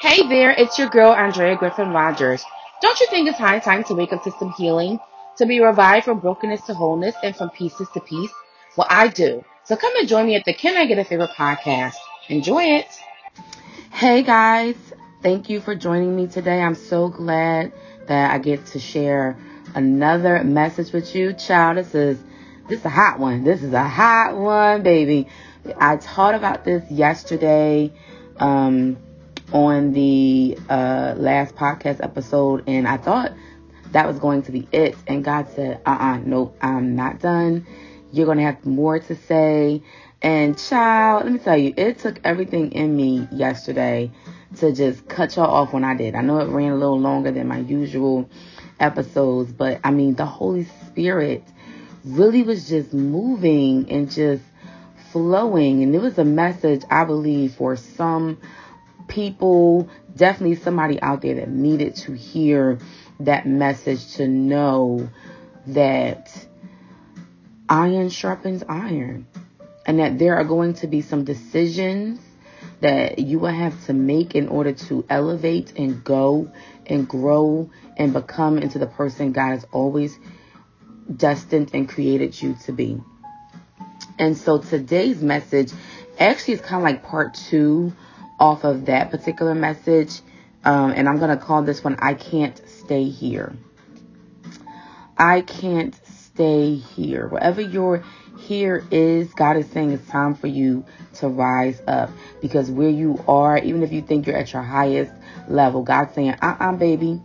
Hey there, it's your girl Andrea Griffin-Rogers. Don't you think it's high time to wake up to some healing? To be revived from brokenness to wholeness and from pieces to peace? Well, I do. So come and join me at the Can I Get a Favorite Podcast. Enjoy it. Hey guys, thank you for joining me today. I'm so glad that I get to share another message with you. Child, this is a hot one. This is a hot one, baby. I taught about this yesterday. On the last podcast episode, and I thought that was going to be it, and God said nope, I'm not done. You're gonna have more to say. And child, let me tell you, it took everything in me yesterday to just cut y'all off when I did. I know it ran a little longer than my usual episodes, but I mean, the Holy Spirit really was just moving and just flowing, and it was a message I believe for some people, definitely somebody out there that needed to hear that message, to know that iron sharpens iron, and that there are going to be some decisions that you will have to make in order to elevate and go and grow and become into the person God has always destined and created you to be. And so today's message actually is kind of like part two off of that particular message, and I'm going to call this one, I Can't Stay Here. I can't stay here. Whatever your here is, God is saying it's time for you to rise up, because where you are, even if you think you're at your highest level, God's saying, baby,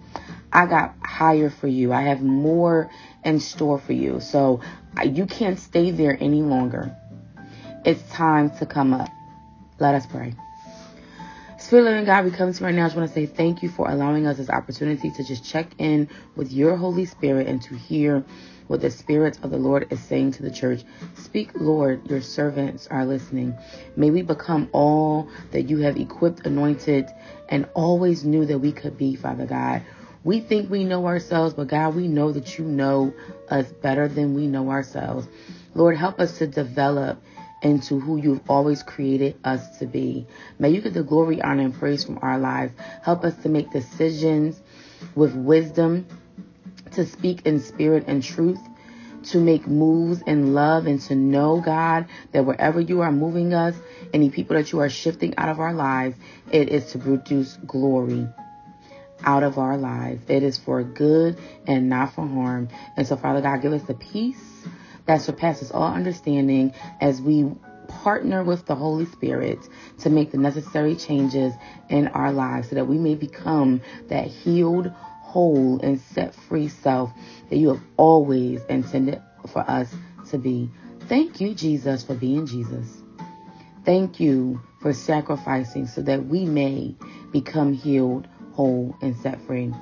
I got higher for you. I have more in store for you. So you can't stay there any longer. It's time to come up. Let us pray. Spirit of living God, we come to you right now. I just want to say thank you for allowing us this opportunity to just check in with your Holy Spirit and to hear what the Spirit of the Lord is saying to the church. Speak, Lord, your servants are listening. May we become all that you have equipped, anointed, and always knew that we could be, Father God. We think we know ourselves, but God, we know that you know us better than we know ourselves. Lord, help us to develop into who you've always created us to be. May you get the glory, honor, and praise from our lives. Help us to make decisions with wisdom, to speak in spirit and truth, to make moves in love, and to know, God, that wherever you are moving us, any people that you are shifting out of our lives, it is to produce glory out of our lives. It is for good and not for harm. And so, Father God, give us the peace that surpasses all understanding as we partner with the Holy Spirit to make the necessary changes in our lives, so that we may become that healed, whole, and set free self that you have always intended for us to be. Thank you, Jesus, for being Jesus. Thank you for sacrificing so that we may become healed, whole, and set free.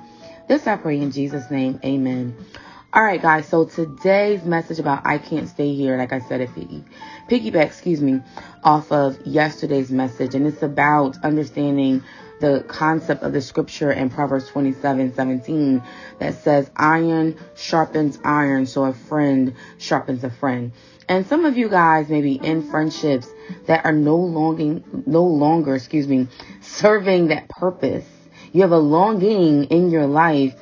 This I pray in Jesus' name. Amen. All right, guys, so today's message about I Can't Stay Here, like I said, it piggybacks off of yesterday's message. And it's about understanding the concept of the scripture in Proverbs 27:17 that says, iron sharpens iron, so a friend sharpens a friend. And some of you guys may be in friendships that are no longer serving that purpose. You have a longing in your life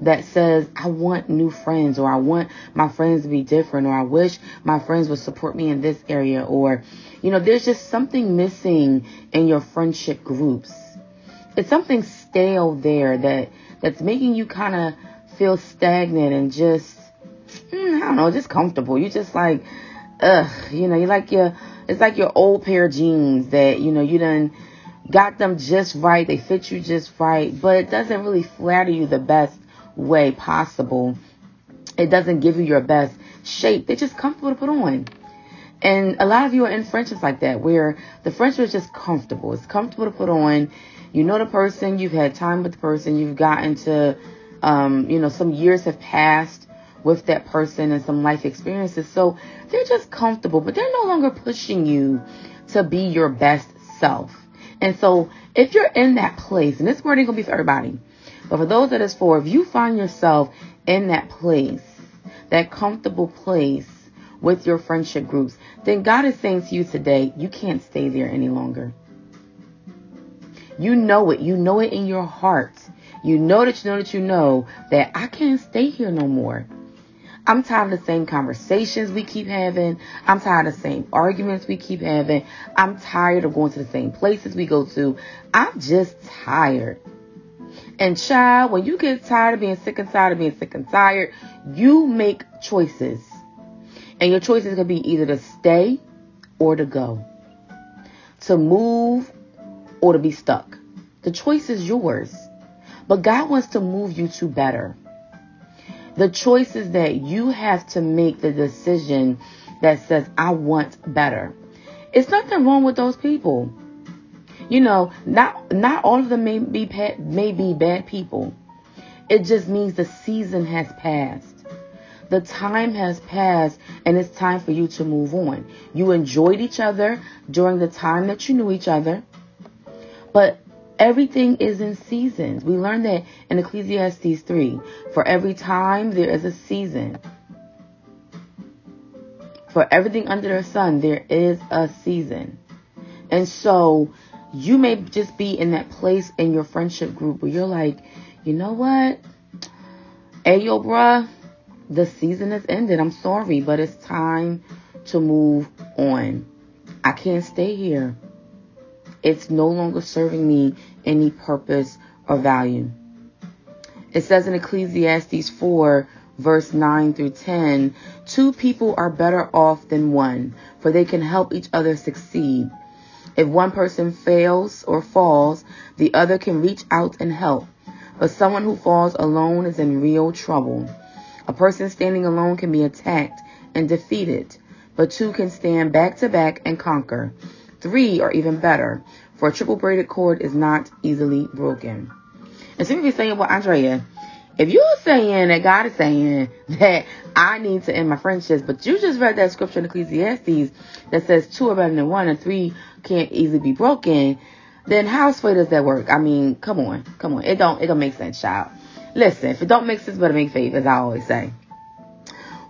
that says, I want new friends, or I want my friends to be different, or I wish my friends would support me in this area, or, you know, there's just something missing in your friendship groups. It's something stale there that's making you kind of feel stagnant and just, just comfortable. You're just like, you're like it's like your old pair of jeans that, you done got them just right. They fit you just right, but it doesn't really flatter you the best way possible. It doesn't give you your best shape. They're just comfortable to put on. And a lot of you are in friendships like that, where the friendship is just comfortable. It's comfortable to put on. You know the person, you've had time with the person, you've gotten to, some years have passed with that person and some life experiences. So they're just comfortable, but they're no longer pushing you to be your best self. And so if you're in that place, and this word ain't going to be for everybody, but for those that it's for, if you find yourself in that place, that comfortable place with your friendship groups, then God is saying to you today, you can't stay there any longer. You know it. You know it in your heart. You know that you know that you know that I can't stay here no more. I'm tired of the same conversations we keep having. I'm tired of the same arguments we keep having. I'm tired of going to the same places we go to. I'm just tired. And child, when you get tired of being sick and tired of being sick and tired, you make choices. And your choices could be either to stay or to go, to move or to be stuck. The choice is yours. But God wants to move you to better. The choice is that you have to make the decision that says, I want better. It's nothing wrong with those people. You know, not all of them may be bad people. It just means the season has passed. The time has passed and it's time for you to move on. You enjoyed each other during the time that you knew each other. But everything is in seasons. We learned that in Ecclesiastes 3. For every time there is a season. For everything under the sun there is a season. And so you may just be in that place in your friendship group where you're like, you know what? Hey, yo, bruh. The season has ended. I'm sorry, but it's time to move on. I can't stay here. It's no longer serving me any purpose or value. It says in Ecclesiastes 4, verse 9 through 10, two people are better off than one, for they can help each other succeed. If one person fails or falls, the other can reach out and help. But someone who falls alone is in real trouble. A person standing alone can be attacked and defeated, but two can stand back to back and conquer. Three are even better, for a triple braided cord is not easily broken. And so you can be saying, well, Andrea, if you're saying that God is saying that I need to end my friendships, but you just read that scripture in Ecclesiastes that says two are better than one and three can't easily be broken, then how sweet does that work? I mean, come on. It don't make sense, child. Listen, if it don't make sense, but it make faith, as I always say.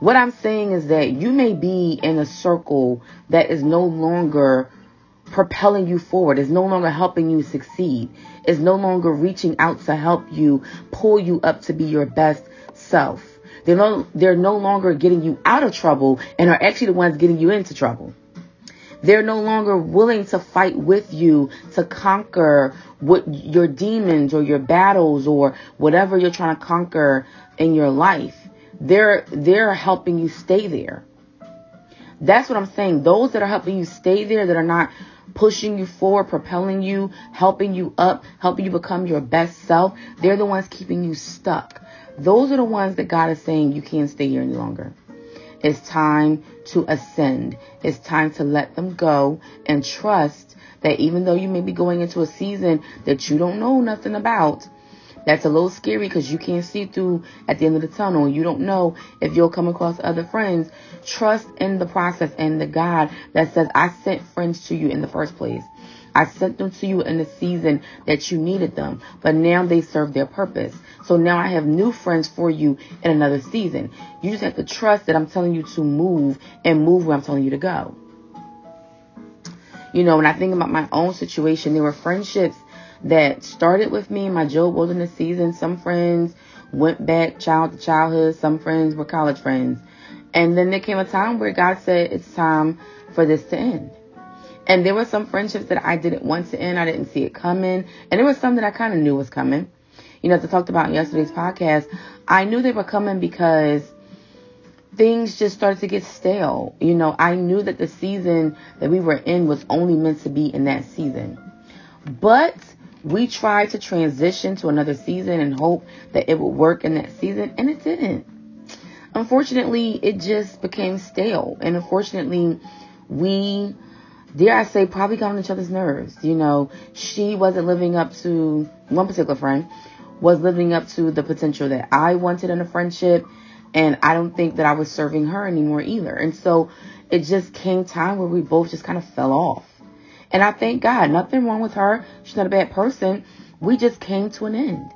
What I'm saying is that you may be in a circle that is no longer propelling you forward. It's no longer helping you succeed. It's no longer reaching out to help you, pull you up to be your best self. They're no longer getting you out of trouble and are actually the ones getting you into trouble. They're no longer willing to fight with you to conquer what your demons or your battles or whatever you're trying to conquer in your life. They're helping you stay there. That's what I'm saying. Those that are helping you stay there, that are not pushing you forward, propelling you, helping you up, helping you become your best self, they're the ones keeping you stuck. Those are the ones that God is saying you can't stay here any longer. It's time to ascend. It's time to let them go and trust that even though you may be going into a season that you don't know nothing about, that's a little scary because you can't see through at the end of the tunnel. You don't know if you'll come across other friends. Trust in the process and the God that says, I sent friends to you in the first place. I sent them to you in the season that you needed them, but now they serve their purpose. So now I have new friends for you in another season. You just have to trust that I'm telling you to move and move where I'm telling you to go. You know, when I think about my own situation, there were friendships that started with me in my Job Wilderness season. Some friends went back child to childhood. Some friends were college friends. And then there came a time where God said, it's time for this to end. And there were some friendships that I didn't want to end. I didn't see it coming. And there were some that I kind of knew was coming. You know, as I talked about in yesterday's podcast, I knew they were coming because things just started to get stale. You know, I knew that the season that we were in was only meant to be in that season. But we tried to transition to another season and hope that it would work in that season. And it didn't. Unfortunately, it just became stale. And unfortunately, we... dare I say, probably got on each other's nerves. You know, she wasn't living up to, one particular friend was living up to the potential that I wanted in a friendship. And I don't think that I was serving her anymore either. And so it just came time where we both just kind of fell off. And I thank God, nothing wrong with her. She's not a bad person. We just came to an end.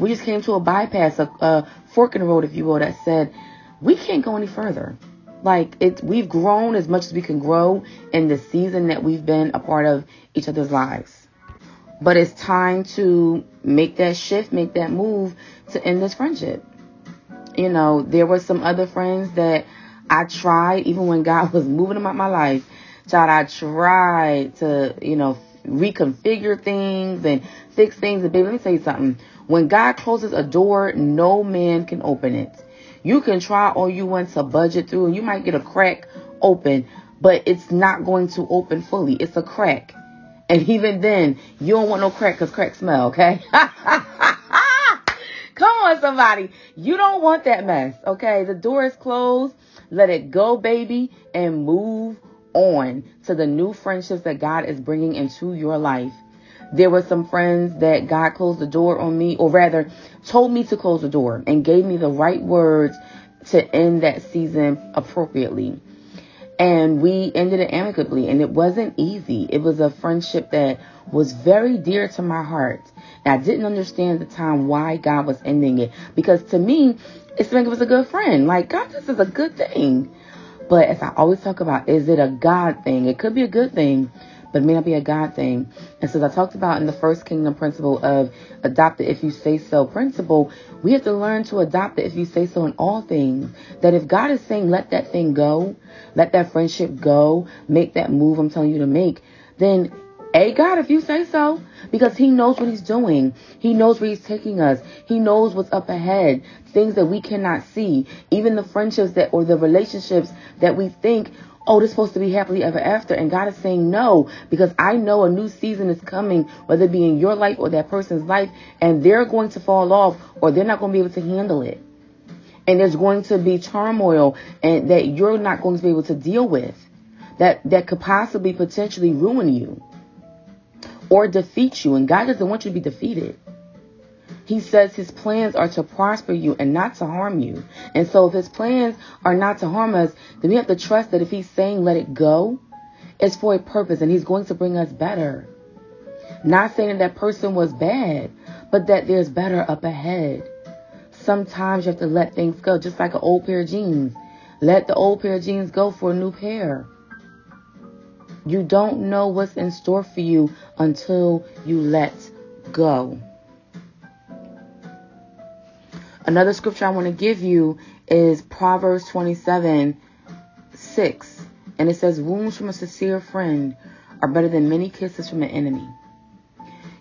We just came to a bypass, a fork in the road, if you will, that said, we can't go any further. Like, we've grown as much as we can grow in the season that we've been a part of each other's lives. But it's time to make that shift, make that move to end this friendship. You know, there were some other friends that I tried, even when God was moving them out my life, child, I tried to, you know, reconfigure things and fix things. And baby, let me tell you something. When God closes a door, no man can open it. You can try all you want to budget through, and you might get a crack open, but it's not going to open fully. It's a crack. And even then, you don't want no crack because crack smell, okay? Come on, somebody. You don't want that mess, okay? The door is closed. Let it go, baby, and move on to the new friendships that God is bringing into your life. There were some friends that God closed the door on me, or rather told me to close the door and gave me the right words to end that season appropriately. And we ended it amicably, and it wasn't easy. It was a friendship that was very dear to my heart. And I didn't understand at the time why God was ending it, because to me, it seemed like it was a good friend. Like, God, this is a good thing. But as I always talk about, is it a God thing? It could be a good thing, but it may not be a God thing. And so as I talked about in the first kingdom principle of adopt it if you say so principle, we have to learn to adopt it if you say so in all things. That if God is saying, let that thing go, let that friendship go, make that move I'm telling you to make, then hey, God, if you say so, because he knows what he's doing. He knows where he's taking us. He knows what's up ahead, things that we cannot see, even the friendships that, or the relationships that we think, oh, this is supposed to be happily ever after. And God is saying no, because I know a new season is coming, whether it be in your life or that person's life, and they're going to fall off, or they're not going to be able to handle it. And there's going to be turmoil and that you're not going to be able to deal with, that could possibly potentially ruin you or defeat you. And God doesn't want you to be defeated. He says his plans are to prosper you and not to harm you. And so if his plans are not to harm us, then we have to trust that if he's saying let it go, it's for a purpose, and he's going to bring us better. Not saying that person was bad, but that there's better up ahead. Sometimes you have to let things go, just like an old pair of jeans. Let the old pair of jeans go for a new pair. You don't know what's in store for you until you let go. Another scripture I want to give you is Proverbs 27:6. And it says, wounds from a sincere friend are better than many kisses from an enemy.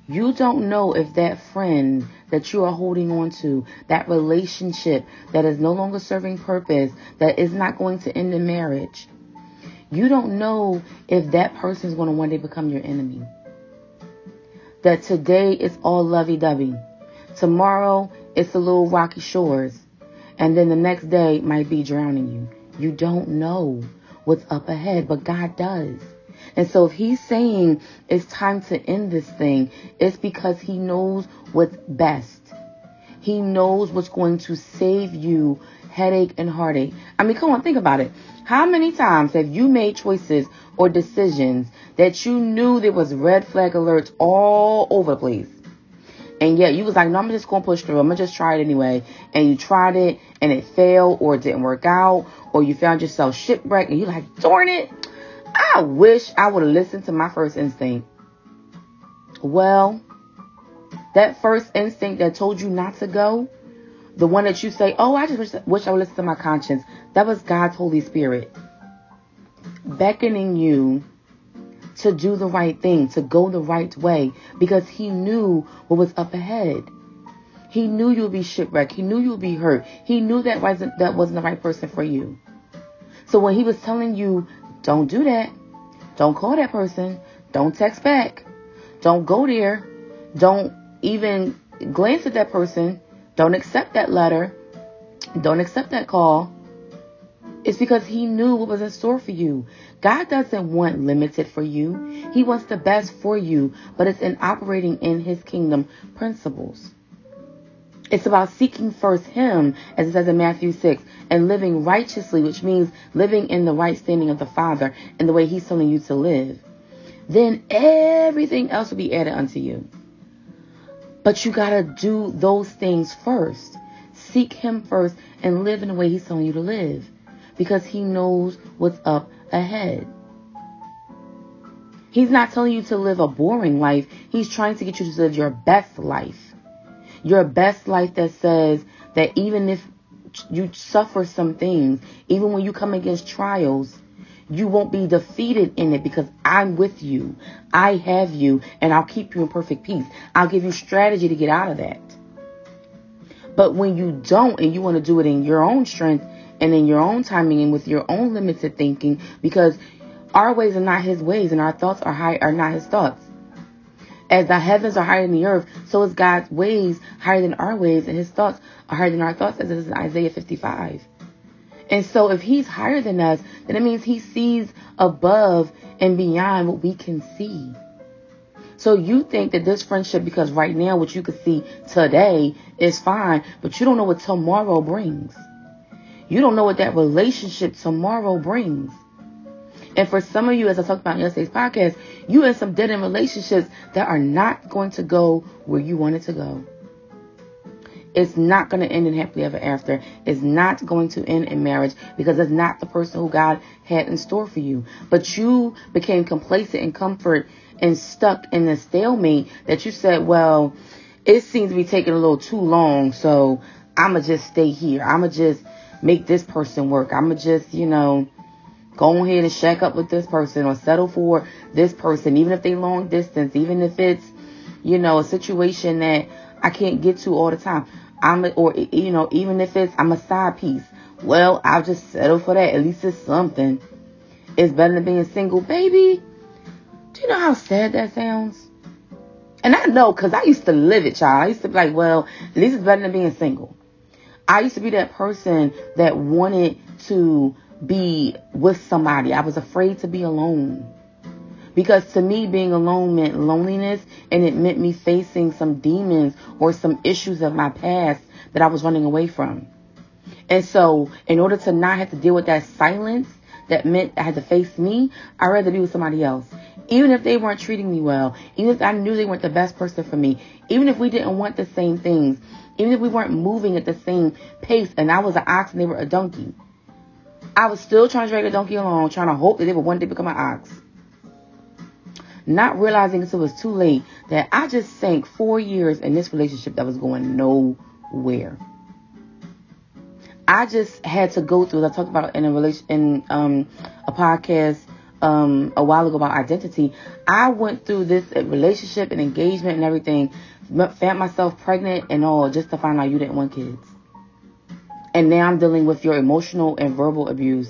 You don't know if that friend that you are holding on to, that relationship that is no longer serving purpose, that is not going to end in marriage. You don't know if that person is going to one day become your enemy. That today is all lovey-dovey. Tomorrow, it's a little rocky shores. And then the next day might be drowning you. You don't know what's up ahead, but God does. And so if he's saying it's time to end this thing, it's because he knows what's best. He knows what's going to save you headache and heartache. I mean, come on, think about it. How many times have you made choices or decisions that you knew there was red flag alerts all over the place? And yet you was like, no, I'm just going to push through. I'm going to just try it anyway. And you tried it and it failed, or it didn't work out, or you found yourself shipwrecked and you're like, darn it. I wish I would have listened to my first instinct. Well, that first instinct that told you not to go, the one that you say, oh, I just wish I would listen to my conscience. That was God's Holy Spirit beckoning you to do the right thing, to go the right way, because he knew what was up ahead. He knew you would be shipwrecked. He knew you would be hurt. He knew that wasn't the right person for you. So when he was telling you, don't do that, don't call that person, don't text back, don't go there, don't even glance at that person, don't accept that letter, don't accept that call, it's because he knew what was in store for you. God doesn't want limited for you. He wants the best for you, but it's in operating in his kingdom principles. It's about seeking first him, as it says in Matthew 6, and living righteously, which means living in the right standing of the Father and the way he's telling you to live. Then everything else will be added unto you. But you got to do those things first. Seek him first and live in the way he's telling you to live, because he knows what's up ahead. He's not telling you to live a boring life. He's trying to get you to live your best life. Your best life that says that even if you suffer some things, even when you come against trials, you won't be defeated in it because I'm with you. I have you, and I'll keep you in perfect peace. I'll give you strategy to get out of that. But when you don't and you want to do it in your own strength and in your own timing and with your own limited thinking, because our ways are not his ways and our thoughts are not his thoughts. As the heavens are higher than the earth, so is God's ways higher than our ways, and his thoughts are higher than our thoughts, as it is in Isaiah 55. And so if he's higher than us, then it means he sees above and beyond what we can see. So you think that this friendship, because right now what you could see today is fine, but you don't know what tomorrow brings. You don't know what that relationship tomorrow brings. And for some of you, as I talked about in yesterday's podcast, you in some dead-end relationships that are not going to go where you want it to go. It's not going to end in happily ever after. It's not going to end in marriage because it's not the person who God had in store for you. But you became complacent and comfort and stuck in the stalemate that you said, well, it seems to be taking a little too long, so I'm going to just stay here. I'm going to just make this person work. I'm going to just, go ahead and shack up with this person or settle for this person, even if they long distance, even if it's, a situation that I can't get to all the time. Even if it's, I'm a side piece. Well, I'll just settle for that. At least it's something. It's better than being single. Baby, do you know how sad that sounds? And I know, because I used to live it, child. I used to be like, well, at least it's better than being single. I used to be that person that wanted to be with somebody. I was afraid to be alone. Because to me, being alone meant loneliness, and it meant me facing some demons or some issues of my past that I was running away from. And so in order to not have to deal with that silence that meant I had to face me, I'd rather be with somebody else. Even if they weren't treating me well, even if I knew they weren't the best person for me, even if we didn't want the same things, even if we weren't moving at the same pace and I was an ox and they were a donkey, I was still trying to drag a donkey along, trying to hope that they would one day become an ox. Not realizing until it was too late that I just sank 4 years in this relationship that was going nowhere. I just had to go through, as I talked about in a podcast a while ago about identity. I went through this relationship and engagement and everything, found myself pregnant and all, just to find out you didn't want kids. And now I'm dealing with your emotional and verbal abuse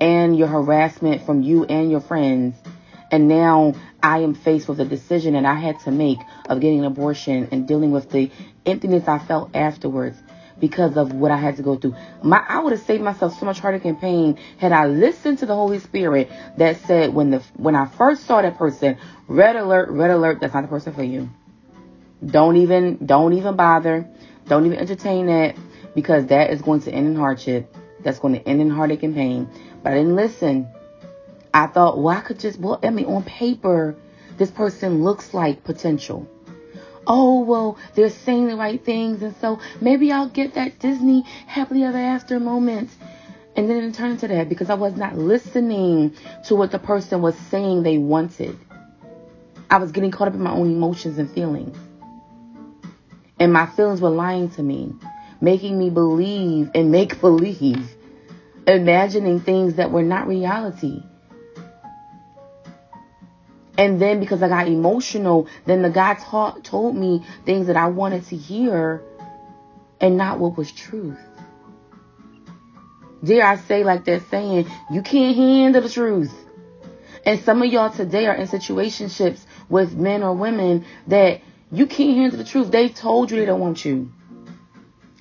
and your harassment from you and your friends. And now I am faced with a decision that I had to make of getting an abortion and dealing with the emptiness I felt afterwards because of what I had to go through. I would have saved myself so much heartache and pain had I listened to the Holy Spirit that said, when I first saw that person, red alert, that's not the person for you. Don't even bother. Don't even entertain that, because that is going to end in hardship. That's going to end in heartache and pain. But I didn't listen. I thought, on paper, this person looks like potential. Oh, well, they're saying the right things, and so maybe I'll get that Disney happily ever after moment. And then it turned into that because I was not listening to what the person was saying they wanted. I was getting caught up in my own emotions and feelings. And my feelings were lying to me, making me believe and make believe, imagining things that were not reality. And then because I got emotional, then the guy told me things that I wanted to hear and not what was truth. Dare I say, like that saying, you can't handle the truth. And some of y'all today are in situationships with men or women that you can't handle the truth. They told you they don't want you.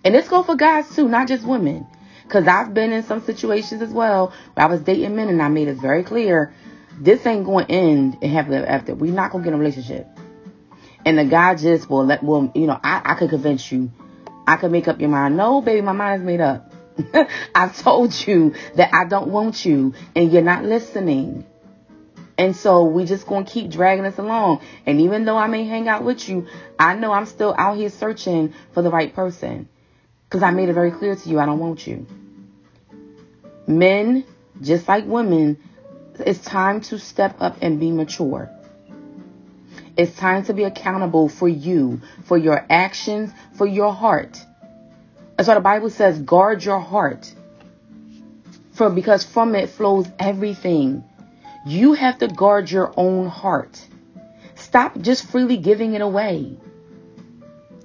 And this goes for guys too, not just women. Because I've been in some situations as well where I was dating men and I made it very clear, this ain't going to end and happily ever after. We're not going to get in a relationship. And the guy just I could convince you. I could make up your mind. No, baby, my mind is made up. I've told you that I don't want you and you're not listening. And so we just going to keep dragging us along. And even though I may hang out with you, I know I'm still out here searching for the right person. Because I made it very clear to you, I don't want you. Men, just like women, It's time to step up and be mature. It's time to be accountable for you, for your actions, for your heart. That's why the Bible says, guard your heart. Because from it flows everything. You have to guard your own heart. Stop just freely giving it away.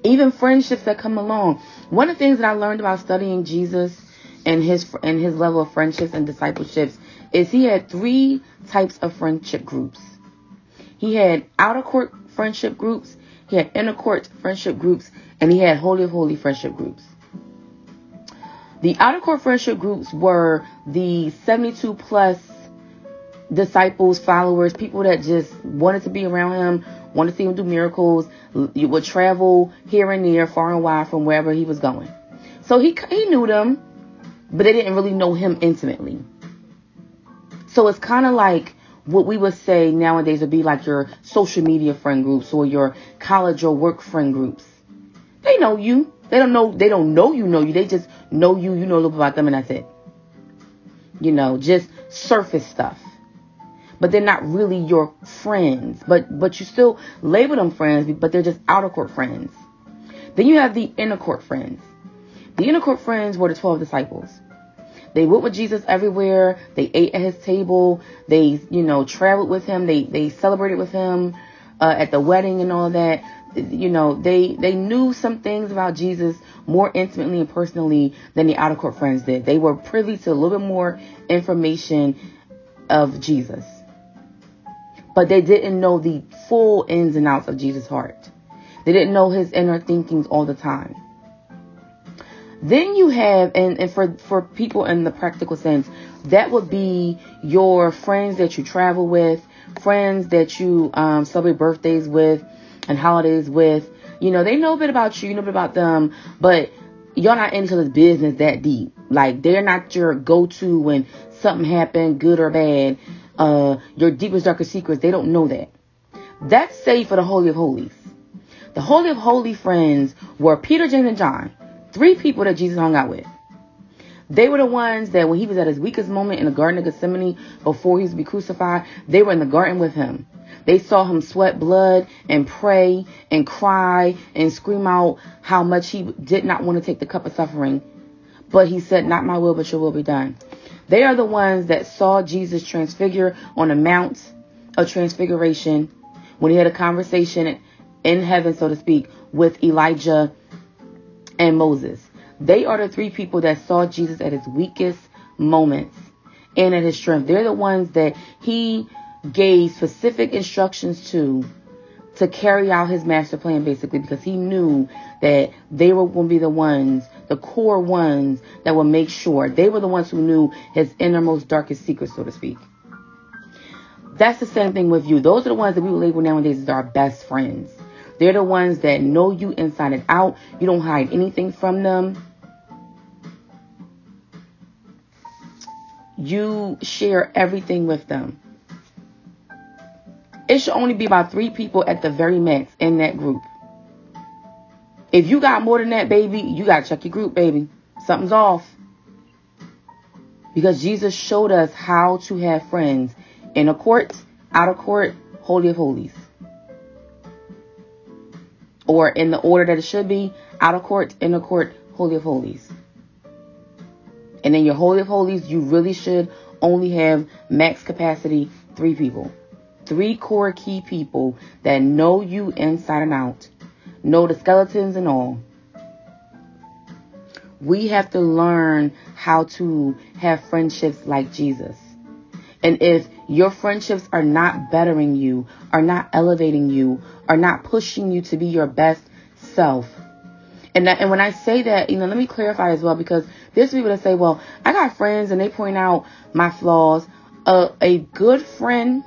Even friendships that come along. One of the things that I learned about studying Jesus and his level of friendships and discipleships is he had three types of friendship groups. He had outer court friendship groups, he had inner court friendship groups, and he had holy of holy friendship groups. The outer court friendship groups were the 72 plus disciples, followers, people that just wanted to be around him, wanted to see him do miracles. You would travel here and there, far and wide from wherever he was going. So he knew them, but they didn't really know him intimately. So it's kind of like what we would say nowadays would be like your social media friend groups or your college or work friend groups. They know you. They don't know you. They just know you. You know a little about them, and that's it. You know, just surface stuff. But they're not really your friends. But you still label them friends, but they're just outer court friends. Then you have the inner court friends. The inner court friends were the 12 disciples. They went with Jesus everywhere. They ate at his table. They, traveled with him. They celebrated with him at the wedding and all that. They knew some things about Jesus more intimately and personally than the outer court friends did. They were privy to a little bit more information of Jesus. But they didn't know the full ins and outs of Jesus' heart. They didn't know his inner thinkings all the time. Then you have, and for people in the practical sense, that would be your friends that you travel with, friends that you celebrate birthdays with and holidays with. They know a bit about you, you know a bit about them, but you're not into this business that deep. Like, they're not your go-to when something happened, good or bad. Your deepest, darkest secrets, they don't know that. That's saved for the Holy of Holies. The Holy of Holy friends were Peter, James, and John. Three people that Jesus hung out with. They were the ones that when he was at his weakest moment in the Garden of Gethsemane, before he was to be crucified, they were in the garden with him. They saw him sweat blood and pray and cry and scream out how much he did not want to take the cup of suffering. But he said, not my will, but your will be done. They are the ones that saw Jesus transfigure on the Mount of Transfiguration when he had a conversation in heaven, so to speak, with Elijah and Moses. They are the three people that saw Jesus at his weakest moments and at his strength. They're the ones that he gave specific instructions to carry out his master plan, basically, because he knew that they were going to be the ones, the core ones that will make sure. They were the ones who knew his innermost, darkest secrets, so to speak. That's the same thing with you. Those are the ones that we label nowadays as our best friends. They're the ones that know you inside and out. You don't hide anything from them. You share everything with them. It should only be about three people at the very max in that group. If you got more than that, baby, you got to check your group, baby. Something's off. Because Jesus showed us how to have friends in a court, out of court, holy of holies. Or in the order that it should be, out of court, inner court, holy of holies. And in your holy of holies, you really should only have max capacity, three people. Three core key people that know you inside and out. Know the skeletons and all. We have to learn how to have friendships like Jesus. And if your friendships are not bettering you, are not elevating you, are not pushing you to be your best self. And when I say that, let me clarify as well, because there's people that say, well, I got friends and they point out my flaws. A good friend,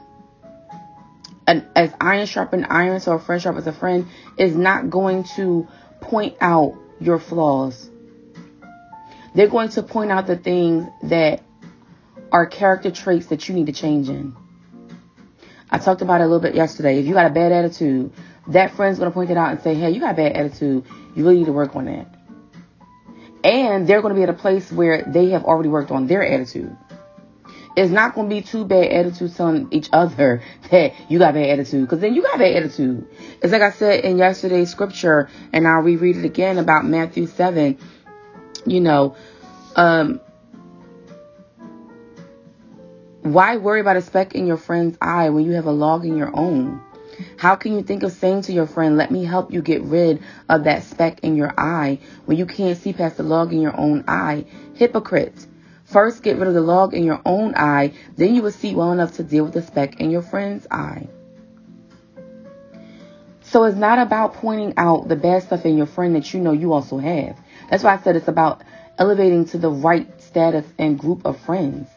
as iron sharpens iron, so a friend sharpens a friend, is not going to point out your flaws. They're going to point out the things that are character traits that you need to change in. I talked about it a little bit yesterday. If you got a bad attitude, that friend's going to point it out and say, hey, you got a bad attitude. You really need to work on that. And they're going to be at a place where they have already worked on their attitude. It's not going to be two bad attitudes telling each other that you got bad attitude, because then you got bad attitude. It's like I said in yesterday's scripture, and I'll reread it again about Matthew 7. You know, why worry about a speck in your friend's eye when you have a log in your own? How can you think of saying to your friend, let me help you get rid of that speck in your eye, when you can't see past the log in your own eye? Hypocrites. First, get rid of the log in your own eye, then you will see well enough to deal with the speck in your friend's eye. So it's not about pointing out the bad stuff in your friend that you know you also have. That's why I said it's about elevating to the right status and group of friends.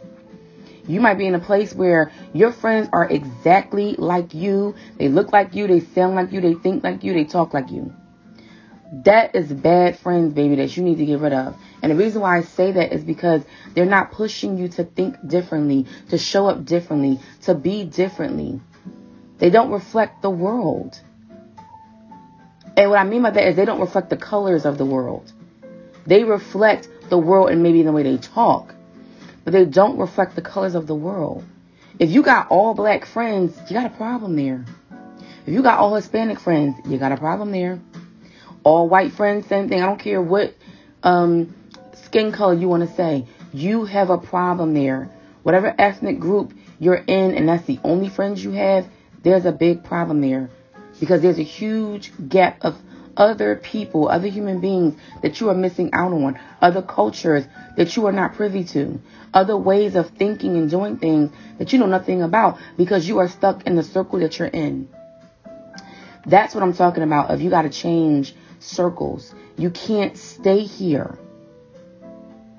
You might be in a place where your friends are exactly like you. They look like you. They sound like you. They think like you. They talk like you. That is bad friends, baby, that you need to get rid of. And the reason why I say that is because they're not pushing you to think differently, to show up differently, to be differently. They don't reflect the world. And what I mean by that is they don't reflect the colors of the world. They reflect the world and maybe the way they talk, but they don't reflect the colors of the world. If you got all black friends, you got a problem there. If you got all Hispanic friends, you got a problem there. All white friends, same thing. I don't care what skin color you want to say. You have a problem there. Whatever ethnic group you're in and that's the only friends you have, there's a big problem there. Because there's a huge gap of other people, other human beings that you are missing out on, other cultures that you are not privy to, other ways of thinking and doing things that you know nothing about because you are stuck in the circle that you're in. That's what I'm talking about. If you got to change circles, you can't stay here.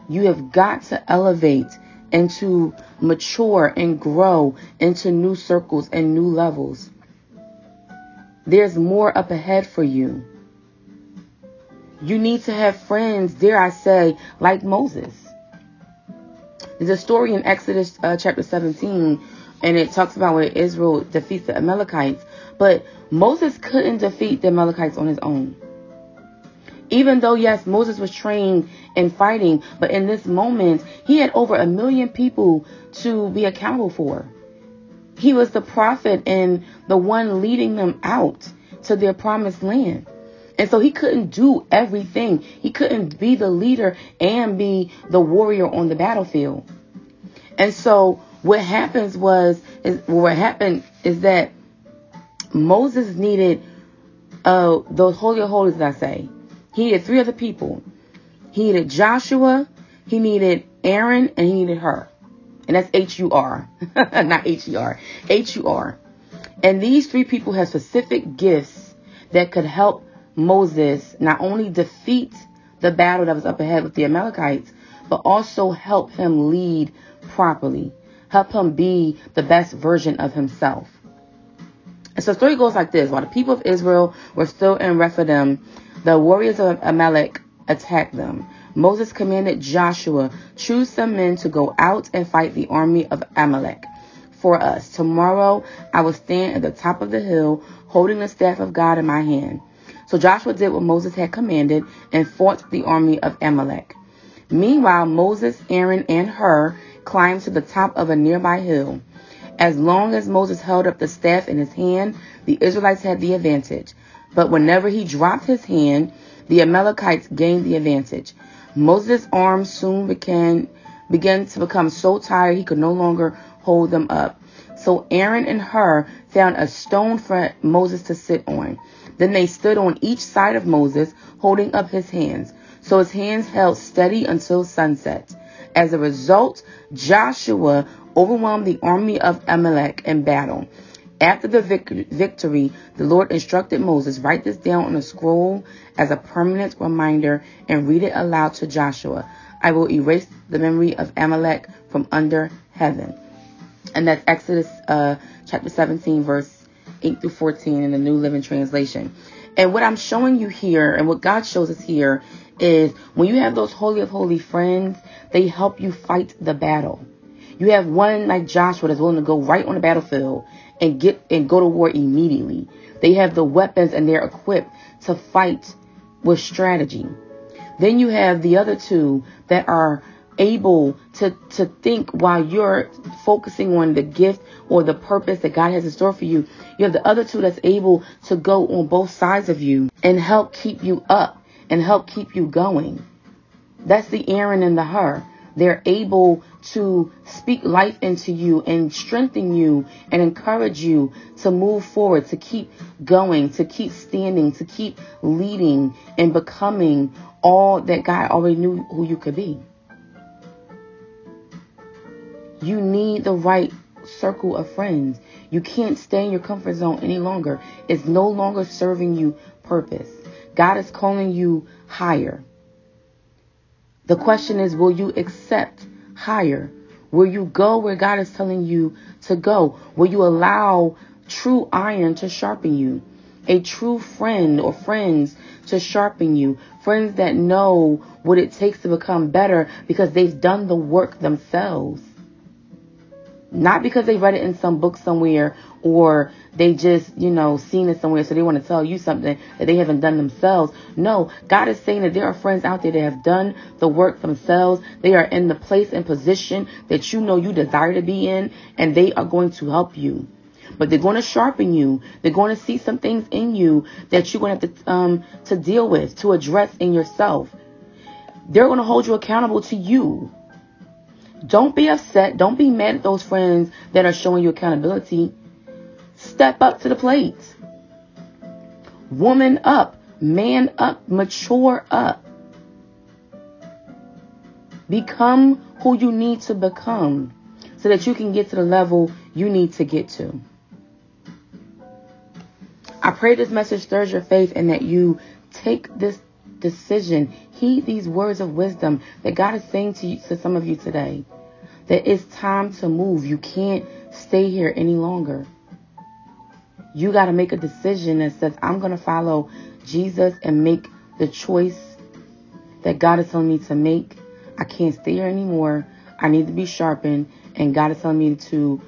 You have got to elevate and to mature and grow into new circles and new levels. There's more up ahead for you. You need to have friends, dare I say, like Moses. There's a story in Exodus chapter 17, and it talks about when Israel defeats the Amalekites. But Moses couldn't defeat the Amalekites on his own. Even though, yes, Moses was trained in fighting, but in this moment, he had over 1 million people to be accountable for. He was the prophet and the one leading them out to their promised land. And so he couldn't do everything. He couldn't be the leader and be the warrior on the battlefield. And so what happened is that Moses needed the Holy of Holies, I say. He needed three other people. He needed Joshua, he needed Aaron, and he needed Hur. And that's H-U-R, not H-E-R, H-U-R. And these three people have specific gifts that could help Moses not only defeat the battle that was up ahead with the Amalekites, but also help him lead properly, help him be the best version of himself. And so the story goes like this. While the people of Israel were still in Rephidim, the warriors of Amalek attacked them. Moses commanded Joshua, choose some men to go out and fight the army of Amalek for us. Tomorrow I will stand at the top of the hill, holding the staff of God in my hand. So Joshua did what Moses had commanded and fought the army of Amalek. Meanwhile, Moses, Aaron, and Hur climbed to the top of a nearby hill. As long as Moses held up the staff in his hand, the Israelites had the advantage. But whenever he dropped his hand, the Amalekites gained the advantage. Moses' arms soon began to become so tired he could no longer hold them up. So Aaron and Hur found a stone for Moses to sit on. Then they stood on each side of Moses, holding up his hands. So his hands held steady until sunset. As a result, Joshua overwhelmed the army of Amalek in battle. After the victory, the Lord instructed Moses, write this down on a scroll as a permanent reminder and read it aloud to Joshua. I will erase the memory of Amalek from under heaven. And that's Exodus chapter 17, verse 8 through 14 in the New Living Translation. And what I'm showing you here and what God shows us here is when you have those holy of holy friends, they help you fight the battle. You have one like Joshua that's willing to go right on the battlefield and go to war immediately. They have the weapons and they're equipped to fight with strategy. Then you have the other two that are able to think while you're focusing on the gift or the purpose that God has in store for you. You have the other two that's able to go on both sides of you and help keep you up and help keep you going. That's the Aaron and the her. They're able to speak life into you and strengthen you and encourage you to move forward, to keep going, to keep standing, to keep leading and becoming all that God already knew who you could be. You need the right circle of friends. You can't stay in your comfort zone any longer. It's no longer serving you purpose. God is calling you higher. The question is, will you accept higher? Will you go where God is telling you to go? Will you allow true iron to sharpen you? A true friend or friends to sharpen you. Friends that know what it takes to become better because they've done the work themselves. Not because they read it in some book somewhere or they just, seen it somewhere. So they want to tell you something that they haven't done themselves. No, God is saying that there are friends out there that have done the work themselves. They are in the place and position that you desire to be in, and they are going to help you. But they're going to sharpen you. They're going to see some things in you that you're going to have to deal with, to address in yourself. They're going to hold you accountable to you. Don't be upset. Don't be mad at those friends that are showing you accountability. Step up to the plate. Woman up. Man up. Mature up. Become who you need to become so that you can get to the level you need to get to. I pray this message stirs your faith and that you take this decision. Heed these words of wisdom that God is saying to some of you today. That it's time to move. You can't stay here any longer. You got to make a decision that says, I'm going to follow Jesus and make the choice that God is telling me to make. I can't stay here anymore. I need to be sharpened, and God is telling me to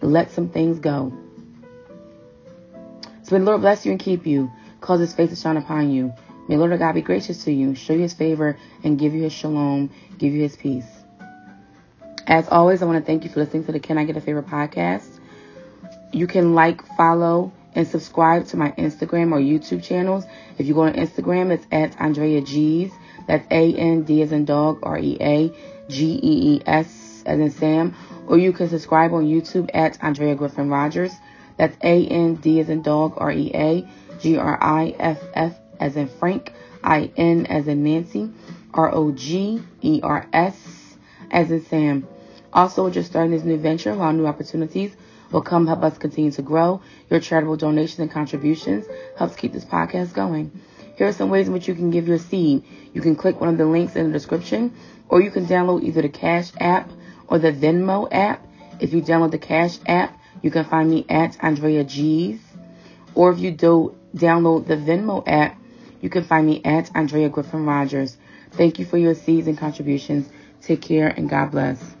let some things go. So may the Lord bless you and keep you. Cause his face to shine upon you. May the Lord of God be gracious to you, show you his favor, and give you his shalom, give you his peace. As always, I want to thank you for listening to the Can I Get a Favorite Podcast. You can like, follow, and subscribe to my Instagram or YouTube channels. If you go on Instagram, it's @AndreaGees. That's A-N-D as in dog, R-E-A-G-E-E-S as in Sam. Or you can subscribe on YouTube @Andrea Griffin-Rogers. That's A-N-D as in dog, R-E-A-G-R-I-F-F as in Frank, I-N as in Nancy, R-O-G-E-R-S as in Sam. Also, we're just starting this new venture. While new opportunities will come, help us continue to grow. Your charitable donations and contributions helps keep this podcast going. Here are some ways in which you can give your seed. You can click one of the links in the description, or you can download either the Cash app or the Venmo app. If you download the Cash app, you can find me @AndreaGees. Or if you download the Venmo app, you can find me @AndreaGriffin-Rogers. Thank you for your seeds and contributions. Take care and God bless.